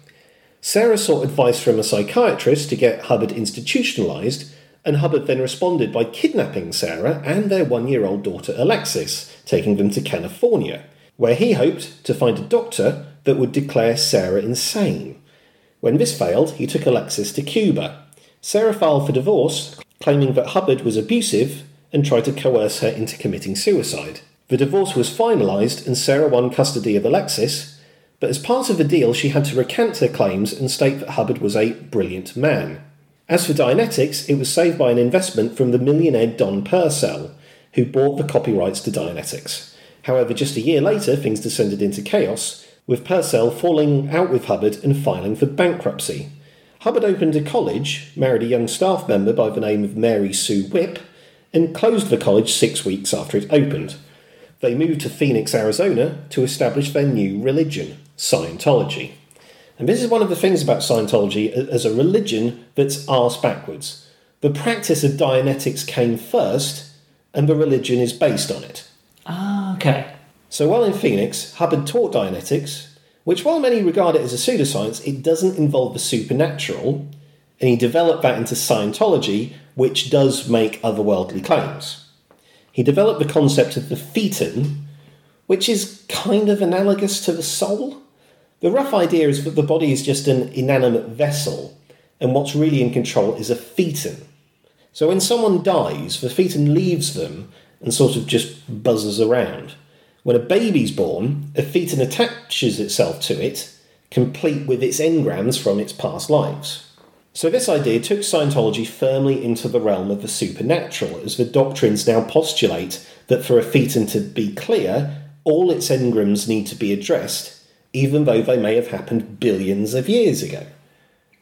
Sarah sought advice from a psychiatrist to get Hubbard institutionalised, and Hubbard then responded by kidnapping Sarah and their one-year-old daughter Alexis, taking them to California, where he hoped to find a doctor that would declare Sarah insane. When this failed, he took Alexis to Cuba. Sarah filed for divorce, claiming that Hubbard was abusive and tried to coerce her into committing suicide. The divorce was finalised and Sarah won custody of Alexis, but as part of the deal she had to recant her claims and state that Hubbard was a brilliant man. As for Dianetics, it was saved by an investment from the millionaire Don Purcell, who bought the copyrights to Dianetics. However, just a year later things descended into chaos, with Purcell falling out with Hubbard and filing for bankruptcy. Hubbard opened a college, married a young staff member by the name of Mary Sue Whipp, and closed the college 6 weeks after it opened. They moved to Phoenix, Arizona, to establish their new religion, Scientology. And this is one of the things about Scientology as a religion that's arse backwards. The practice of Dianetics came first, and the religion is based on it. Ah, okay. So while in Phoenix, Hubbard taught Dianetics, which while many regard it as a pseudoscience, it doesn't involve the supernatural, and he developed that into Scientology, which does make otherworldly claims. He developed the concept of the phaeton, which is kind of analogous to the soul. The rough idea is that the body is just an inanimate vessel, and what's really in control is a phaeton. So when someone dies, the phaeton leaves them and sort of just buzzes around. When a baby's born, a phaeton attaches itself to it complete with its engrams from its past lives. So this idea took Scientology firmly into the realm of the supernatural, as the doctrines now postulate that for a phaeton to be clear, all its engrams need to be addressed, even though they may have happened billions of years ago.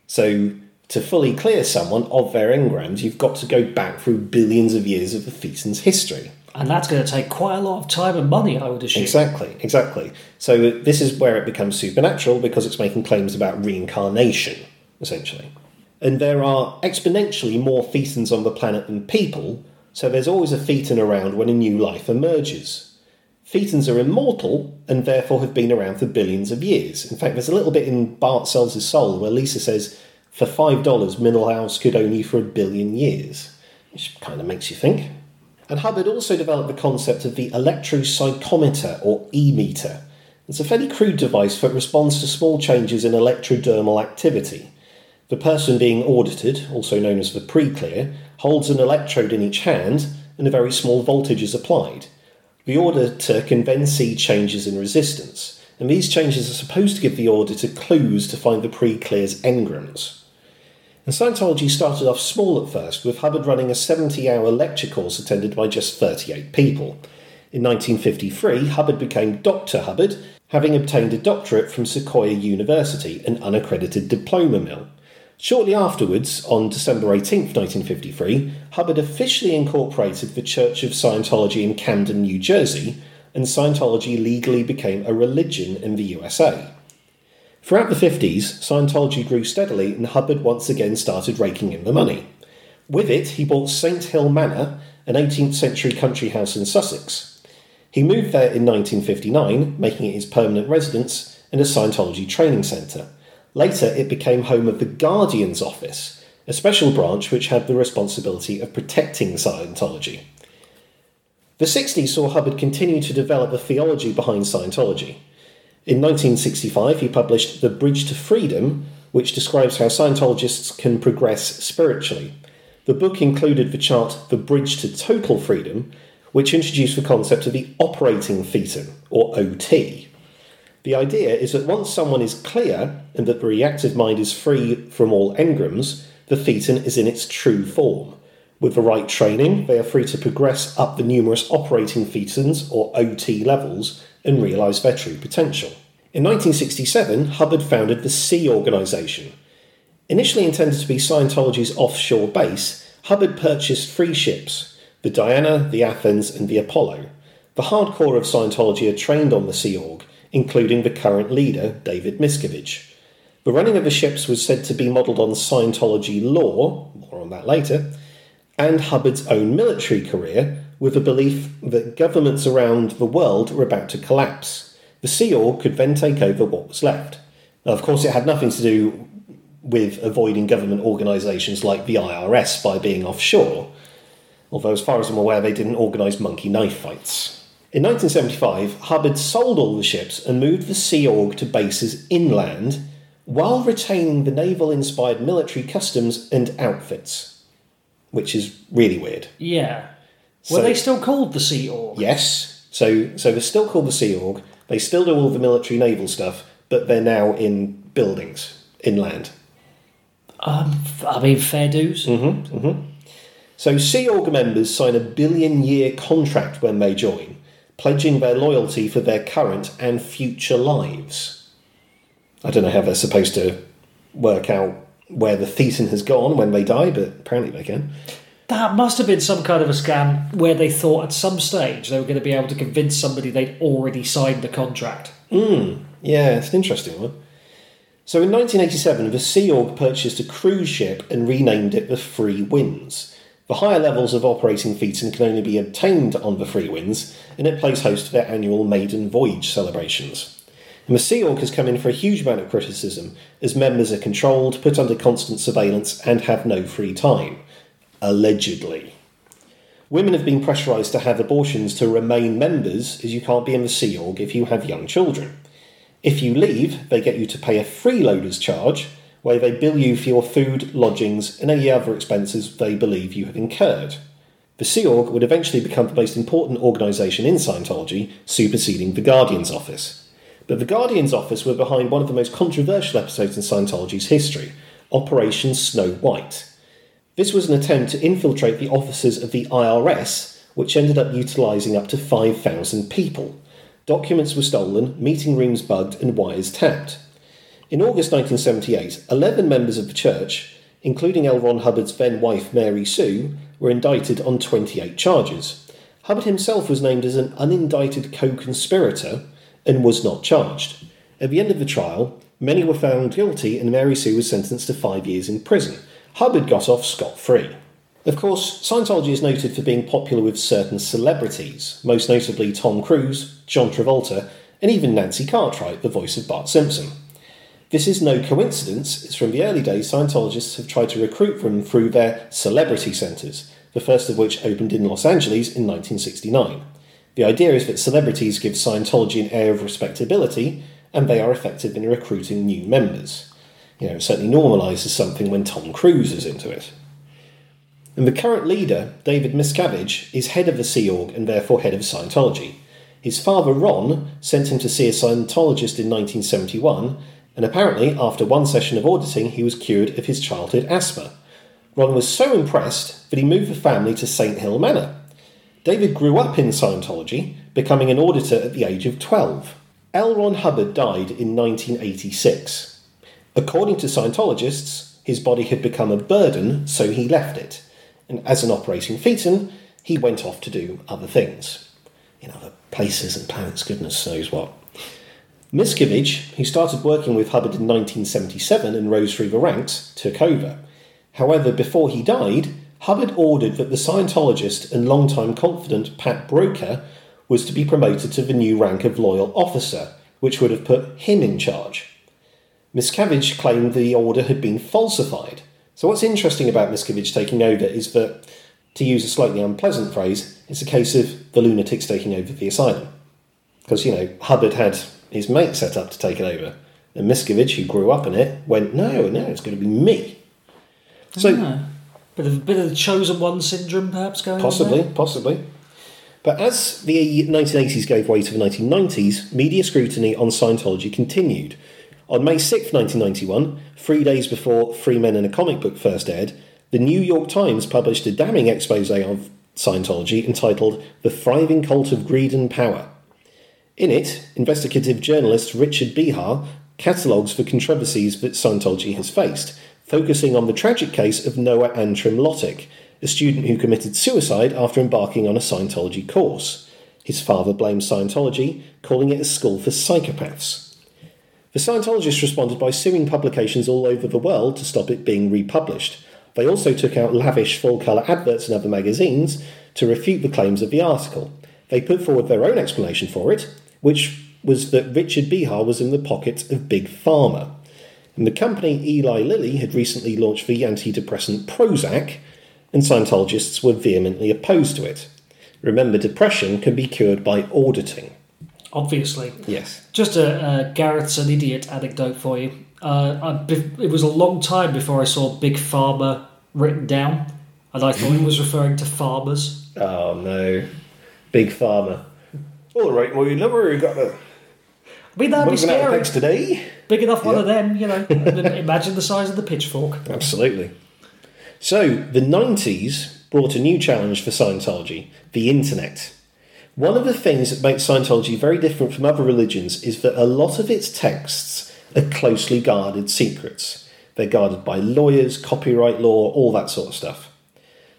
So to fully clear someone of their engrams, you've got to go back through billions of years of the phaeton's history. And that's going to take quite a lot of time and money, I would assume. Exactly. So this is where it becomes supernatural, because it's making claims about reincarnation, essentially. And there are exponentially more phaetons on the planet than people, so there's always a phaeton around when a new life emerges. Phaetons are immortal, and therefore have been around for billions of years. In fact, there's a little bit in Bart Sells His Soul where Lisa says, for $5, Milhouse could own you for a billion years. Which kind of makes you think. And Hubbard also developed the concept of the electropsychometer, or E-meter. It's a fairly crude device that responds to small changes in electrodermal activity. The person being audited, also known as the pre-clear, holds an electrode in each hand and a very small voltage is applied. The auditor can then see changes in resistance, and these changes are supposed to give the auditor clues to find the pre-clear's engrams. And Scientology started off small at first, with Hubbard running a 70-hour lecture course attended by just 38 people. In 1953, Hubbard became Dr. Hubbard, having obtained a doctorate from Sequoia University, an unaccredited diploma mill. Shortly afterwards, on December 18th, 1953, Hubbard officially incorporated the Church of Scientology in Camden, New Jersey, and Scientology legally became a religion in the USA. Throughout the 50s, Scientology grew steadily, and Hubbard once again started raking in the money. With it, he bought Saint Hill Manor, an 18th century country house in Sussex. He moved there in 1959, making it his permanent residence and a Scientology training centre. Later, it became home of the Guardian's Office, a special branch which had the responsibility of protecting Scientology. The 60s saw Hubbard continue to develop the theology behind Scientology. In 1965, he published The Bridge to Freedom, which describes how Scientologists can progress spiritually. The book included the chart The Bridge to Total Freedom, which introduced the concept of the operating phaeton, or OT. The idea is that once someone is clear and that the reactive mind is free from all engrams, the phaeton is in its true form. With the right training, they are free to progress up the numerous operating phaetons, or OT levels, and realise their true potential. In 1967, Hubbard founded the Sea Organisation. Initially intended to be Scientology's offshore base, Hubbard purchased 3 ships, the Diana, the Athens and the Apollo. The hardcore of Scientology are trained on the Sea Org, including the current leader, David Miscavige. The running of the ships was said to be modelled on Scientology law, more on that later, and Hubbard's own military career, with the belief that governments around the world were about to collapse. The Sea Org could then take over what was left. Now, of course, it had nothing to do with avoiding government organisations like the IRS by being offshore, although as far as I'm aware, they didn't organise monkey knife fights. In 1975, Hubbard sold all the ships and moved the Sea Org to bases inland, while retaining the naval-inspired military customs and outfits, which is really weird. Yeah. Were they still called the Sea Org? Yes. So they're still called the Sea Org. They still do all the military naval stuff, but they're now in buildings inland. Fair dues. Mm-hmm. So Sea Org members sign a billion-year contract when they join, pledging their loyalty for their current and future lives. I don't know how they're supposed to work out where the thetan has gone when they die, but apparently they can. That must have been some kind of a scam where they thought at some stage they were going to be able to convince somebody they'd already signed the contract. Yeah, it's an interesting one. So in 1987, the Sea Org purchased a cruise ship and renamed it the Free Winds. The higher levels of operating phaeton can only be obtained on the Free Winds, and it plays host to their annual maiden voyage celebrations. And the Sea Org has come in for a huge amount of criticism, as members are controlled, put under constant surveillance, and have no free time. Allegedly. Women have been pressurised to have abortions to remain members, as you can't be in the Sea Org if you have young children. If you leave, they get you to pay a freeloader's charge, where they bill you for your food, lodgings, and any other expenses they believe you have incurred. The Sea Org would eventually become the most important organisation in Scientology, superseding the Guardian's Office. But the Guardian's office were behind one of the most controversial episodes in Scientology's history, Operation Snow White. This was an attempt to infiltrate the offices of the IRS, which ended up utilising up to 5,000 people. Documents were stolen, meeting rooms bugged, and wires tapped. In August 1978, 11 members of the church, including L. Ron Hubbard's then-wife Mary Sue, were indicted on 28 charges. Hubbard himself was named as an unindicted co-conspirator and was not charged. At the end of the trial, many were found guilty and Mary Sue was sentenced to 5 years in prison. Hubbard got off scot-free. Of course, Scientology is noted for being popular with certain celebrities, most notably Tom Cruise, John Travolta, and even Nancy Cartwright, the voice of Bart Simpson. This is no coincidence, as from the early days Scientologists have tried to recruit them through their celebrity centres, the first of which opened in Los Angeles in 1969. The idea is that celebrities give Scientology an air of respectability, and they are effective in recruiting new members. You know, it certainly normalises something when Tom Cruise is into it. And the current leader, David Miscavige, is head of the Sea Org and therefore head of Scientology. His father, Ron, sent him to see a Scientologist in 1971, and apparently, after one session of auditing, he was cured of his childhood asthma. Ron was so impressed that he moved the family to St Hill Manor. David grew up in Scientology, becoming an auditor at the age of 12. L. Ron Hubbard died in 1986. According to Scientologists, his body had become a burden, so he left it. And as an operating phaeton, he went off to do other things. In other places and planets, goodness knows what. Miscavige, who started working with Hubbard in 1977 and rose through the ranks, took over. However, before he died, Hubbard ordered that the Scientologist and longtime confidant Pat Broker was to be promoted to the new rank of Loyal Officer, which would have put him in charge. Miscavige claimed the order had been falsified. So what's interesting about Miscavige taking over is that, to use a slightly unpleasant phrase, it's a case of the lunatics taking over the asylum. Because, you know, Hubbard had his mate set up to take it over. And Miscavige, who grew up in it, went, no, it's going to be me. So, bit of the chosen one syndrome perhaps going on. Possibly. But as the 1980s gave way to the 1990s, media scrutiny on Scientology continued. On May 6, 1991, 3 days before Three Men and a Comic Book first aired, the New York Times published a damning expose of Scientology entitled The Thriving Cult of Greed and Power. In it, investigative journalist Richard Behar catalogues the controversies that Scientology has faced, focusing on the tragic case of Noah Antrim Lottick, a student who committed suicide after embarking on a Scientology course. His father blamed Scientology, calling it a school for psychopaths. The Scientologists responded by suing publications all over the world to stop it being republished. They also took out lavish full-colour adverts in other magazines to refute the claims of the article. They put forward their own explanation for it, which was that Richard Behar was in the pockets of Big Pharma. And the company Eli Lilly had recently launched the antidepressant Prozac, and Scientologists were vehemently opposed to it. Remember, depression can be cured by auditing. Obviously. Yes. Just a Gareth's an idiot anecdote for you. It was a long time before I saw Big Pharma written down, and I thought it was referring to farmers. Oh, no. Big Pharma. All right, well, you never really got a... I mean, that'd be scary. Today. Big enough one of them, you know. Imagine the size of the pitchfork. Absolutely. So, the 90s brought a new challenge for Scientology, the internet. One of the things that makes Scientology very different from other religions is that a lot of its texts are closely guarded secrets. They're guarded by lawyers, copyright law, all that sort of stuff.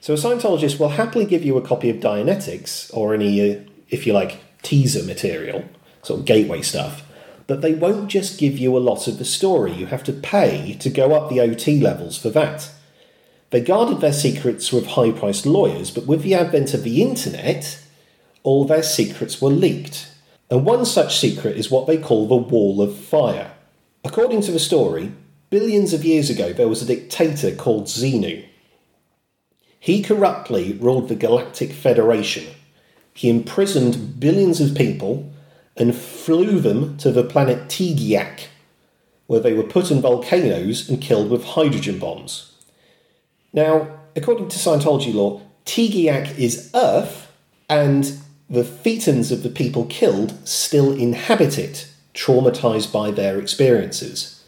So a Scientologist will happily give you a copy of Dianetics, or any, if you like, teaser material, sort of gateway stuff, but they won't just give you a lot of the story. You have to pay to go up the OT levels for that. They guarded their secrets with high-priced lawyers, but with the advent of the internet, all their secrets were leaked. And one such secret is what they call the Wall of Fire. According to the story, billions of years ago there was a dictator called Xenu. He corruptly ruled the Galactic Federation. He imprisoned billions of people and flew them to the planet Tigiak, where they were put in volcanoes and killed with hydrogen bombs. Now, according to Scientology law, Tigiak is Earth, and the phaetons of the people killed still inhabit it, traumatized by their experiences.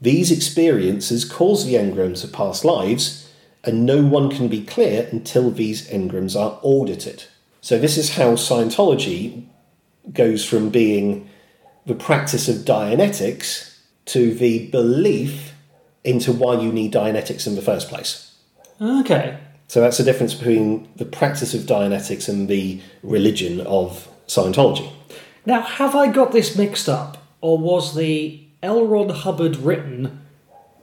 These experiences cause the engrams of past lives, and no one can be clear until these engrams are audited. So this is how Scientology goes from being the practice of Dianetics to the belief into why you need Dianetics in the first place. Okay. So that's the difference between the practice of Dianetics and the religion of Scientology. Now, have I got this mixed up? Or was the L. Ron Hubbard written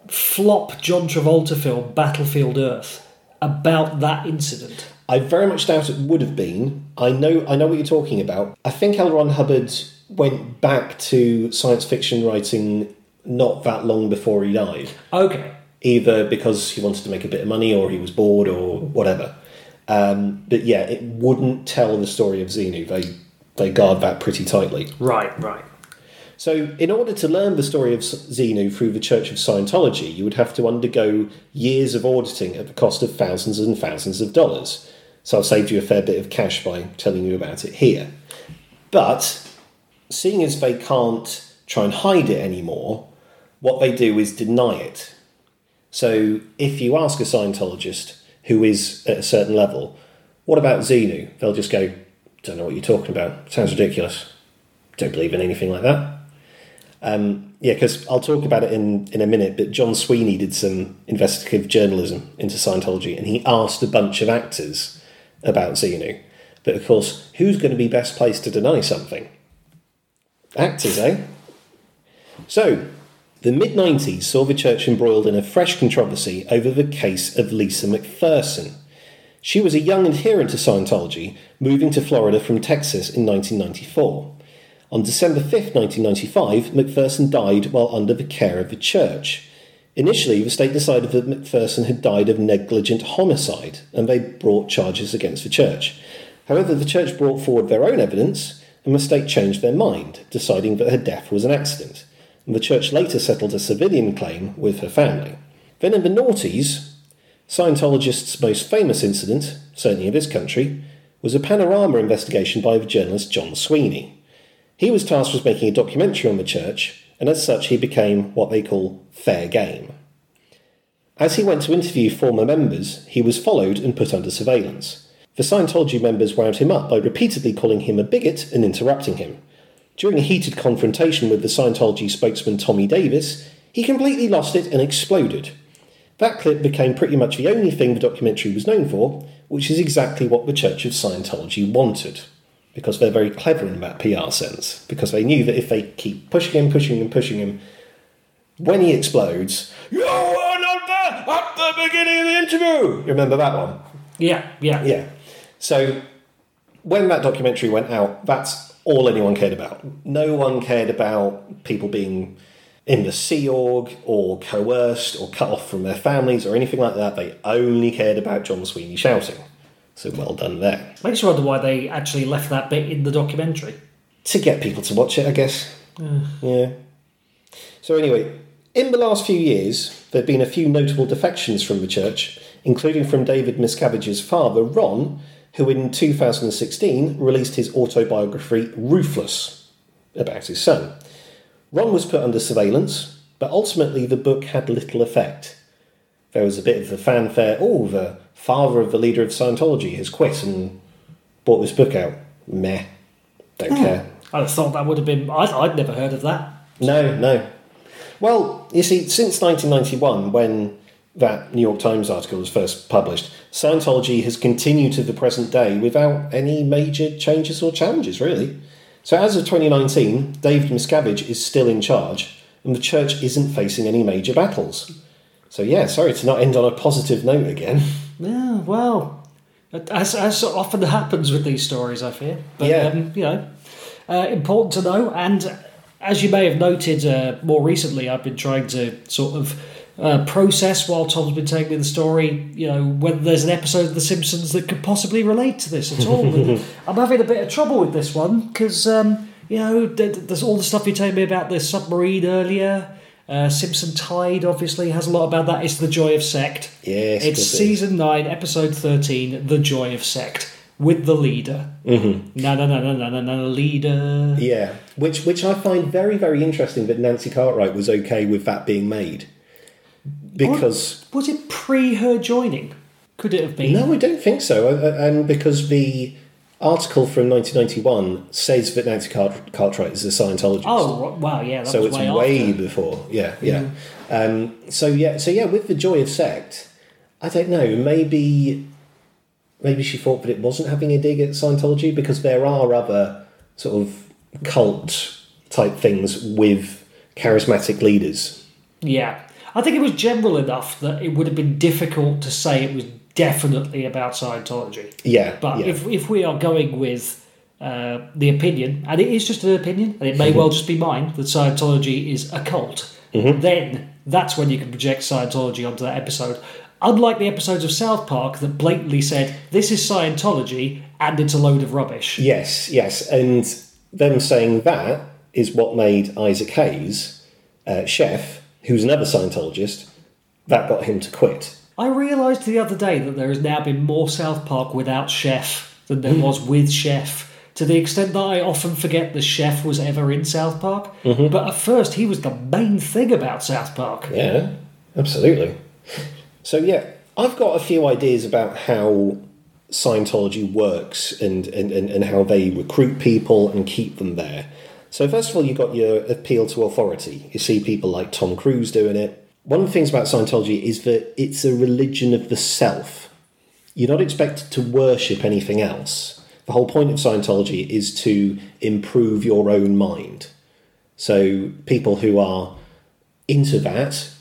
flop John Travolta film, Battlefield Earth, about that incident? I very much doubt it would have been. I know what you're talking about. I think L. Ron Hubbard went back to science fiction writing not that long before he died. Okay. Either because he wanted to make a bit of money or he was bored or whatever. But yeah, it wouldn't tell the story of Xenu. They guard that pretty tightly. Right, right. So in order to learn the story of Xenu through the Church of Scientology, you would have to undergo years of auditing at the cost of thousands and thousands of dollars. So I've saved you a fair bit of cash by telling you about it here. But seeing as they can't try and hide it anymore, what they do is deny it. So if you ask a Scientologist who is at a certain level, what about Xenu? They'll just go, don't know what you're talking about. Sounds ridiculous. Don't believe in anything like that. Because I'll talk about it in a minute, but John Sweeney did some investigative journalism into Scientology, and he asked a bunch of actors about Xenu. But of course, who's going to be best placed to deny something? Actors, eh? So, the mid-90s saw the church embroiled in a fresh controversy over the case of Lisa McPherson. She was a young adherent to Scientology, moving to Florida from Texas in 1994. On December 5th, 1995, McPherson died while under the care of the church. Initially, the state decided that McPherson had died of negligent homicide, and they brought charges against the church. However, the church brought forward their own evidence, and the state changed their mind, deciding that her death was an accident. And the church later settled a civilian claim with her family. Then in the noughties, Scientologists' most famous incident, certainly in this country, was a Panorama investigation by the journalist John Sweeney. He was tasked with making a documentary on the church, and as such he became what they call fair game. As he went to interview former members, he was followed and put under surveillance. The Scientology members wound him up by repeatedly calling him a bigot and interrupting him. During a heated confrontation with the Scientology spokesman Tommy Davis, he completely lost it and exploded. That clip became pretty much the only thing the documentary was known for, which is exactly what the Church of Scientology wanted, because they're very clever in that PR sense, because they knew that if they keep pushing him, when he explodes, "You were not there at the beginning of the interview!" You remember that one? Yeah. So, when that documentary went out, that's all anyone cared about. No one cared about people being in the Sea Org or coerced or cut off from their families or anything like that. They only cared about John Sweeney shouting. So well done there. Makes you wonder why they actually left that bit in the documentary. To get people to watch it, I guess. Yeah. So anyway, in the last few years, there have been a few notable defections from the church, including from David Miscavige's father, Ron, who in 2016 released his autobiography Ruthless about his son. Ron was put under surveillance, but ultimately the book had little effect. There was a bit of the fanfare, "Oh, the father of the leader of Scientology has quit and bought this book out." Meh. Don't care. I thought that would have been... I'd never heard of that. No. Well, you see, since 1991, when that New York Times article was first published, Scientology has continued to the present day without any major changes or challenges, really. So as of 2019, David Miscavige is still in charge, and the church isn't facing any major battles. So yeah, sorry to not end on a positive note again. Yeah, well, as often happens with these stories, I fear. But, yeah. Important to know, and as you may have noted more recently, I've been trying to sort of process while Tom's been telling me the story, whether there's an episode of The Simpsons that could possibly relate to this at all. I'm having a bit of trouble with this one because, there's all the stuff you told me about the submarine earlier. Simpson Tide obviously has a lot about that. It's The Joy of Sect. Yes, it's season 9, episode 13, The Joy of Sect. with the leader. Mm-hmm. Na na na na na na na leader. Yeah, which I find very, very interesting that Nancy Cartwright was okay with that being made. Because was it pre her joining? Could it have been? No, I don't think so. And because the article from 1991 says that Nancy Cartwright is a Scientologist. Oh, wow, yeah. That so was it's way after. Before, yeah. Mm. So with The Joy of Sect, I don't know. Maybe she thought that it wasn't having a dig at Scientology, because there are other sort of cult type things with charismatic leaders. Yeah. I think it was general enough that it would have been difficult to say it was definitely about Scientology. Yeah. But if we are going with the opinion, and it is just an opinion, and it may well just be mine, that Scientology is a cult, then that's when you can project Scientology onto that episode. Unlike the episodes of South Park that blatantly said, this is Scientology, and it's a load of rubbish. Yes. And them saying that is what made Isaac Hayes, Chef, who's another Scientologist, that got him to quit. I realised the other day that there has now been more South Park without Chef than there was with Chef, to the extent that I often forget that Chef was ever in South Park. Mm-hmm. But at first, he was the main thing about South Park. Yeah, absolutely. So, yeah, I've got a few ideas about how Scientology works and how they recruit people and keep them there. So first of all, you've got your appeal to authority. You see people like Tom Cruise doing it. One of the things about Scientology is that it's a religion of the self. You're not expected to worship anything else. The whole point of Scientology is to improve your own mind. So people who are into that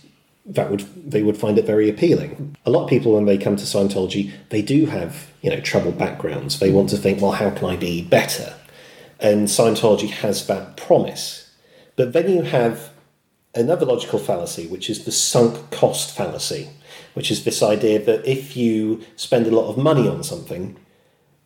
would find it very appealing. A lot of people, when they come to Scientology, they do have, troubled backgrounds. They want to think, well, how can I be better? And Scientology has that promise. But then you have another logical fallacy, which is the sunk cost fallacy, which is this idea that if you spend a lot of money on something,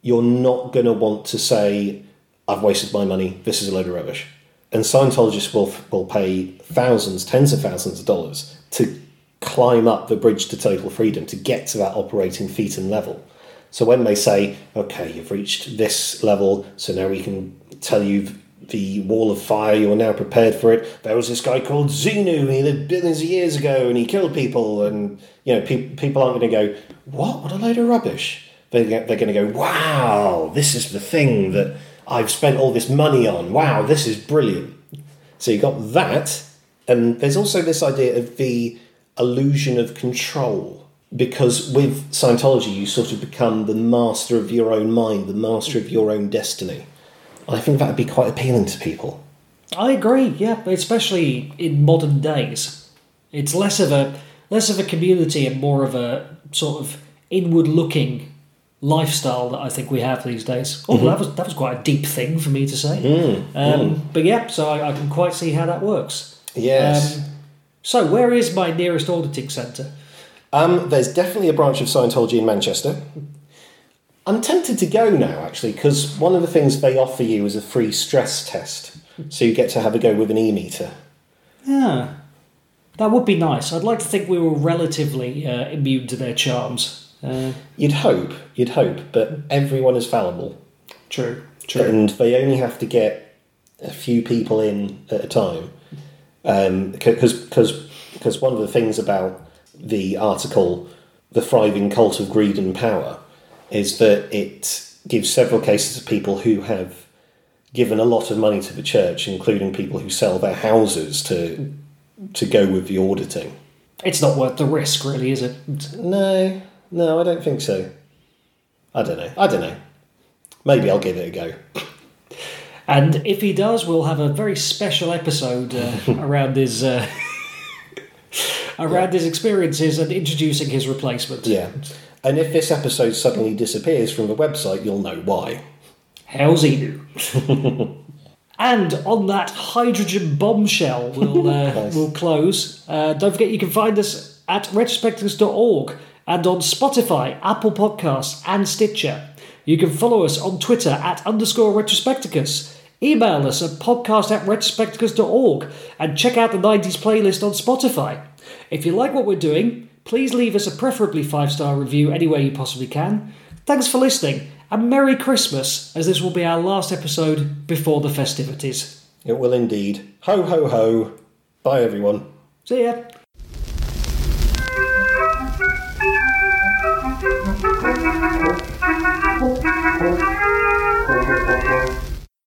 you're not going to want to say, I've wasted my money, this is a load of rubbish. And Scientologists will pay thousands, tens of thousands of dollars to climb up the bridge to total freedom, to get to that operating thetan level. So when they say, okay, you've reached this level, so now we can tell you the wall of fire, you're now prepared for it. There was this guy called Xenu, and he lived billions of years ago, and he killed people, and people aren't going to go, what a load of rubbish. They're going to go, wow, this is the thing that I've spent all this money on. Wow, this is brilliant. So you've got that, and there's also this idea of the illusion of control. Because with Scientology, you sort of become the master of your own mind, the master of your own destiny. I think that would be quite appealing to people. I agree, yeah, especially in modern days. It's less of a community and more of a sort of inward-looking lifestyle that I think we have these days. Oh, well, that was quite a deep thing for me to say. But yeah, so I can quite see how that works. Yes. So where is my nearest auditing centre? There's definitely a branch of Scientology in Manchester. I'm tempted to go now, actually, because one of the things they offer you is a free stress test. So you get to have a go with an e-meter. Yeah, that would be nice. I'd like to think we were relatively immune to their charms. You'd hope, but everyone is fallible. True. And they only have to get a few people in at a time. Because one of the things about the article, The Thriving Cult of Greed and Power, is that it gives several cases of people who have given a lot of money to the church, including people who sell their houses to go with the auditing. It's not worth the risk, really, is it? No, I don't think so. I don't know. Maybe I'll give it a go. And if he does, we'll have a very special episode around his... around his experiences and introducing his replacement. Yeah. And if this episode suddenly disappears from the website, you'll know why. Hell's Enu. And on that hydrogen bombshell, we'll close. Don't forget you can find us at retrospecticus.org and on Spotify, Apple Podcasts and Stitcher. You can follow us on Twitter @_Retrospecticus. Email us at podcast@retrospecticus.org and check out the 90s playlist on Spotify. If you like what we're doing, please leave us a preferably 5-star review anywhere you possibly can. Thanks for listening, And Merry Christmas, as this will be our last episode before the festivities. It will indeed. Ho, ho, ho. Bye, everyone. See ya.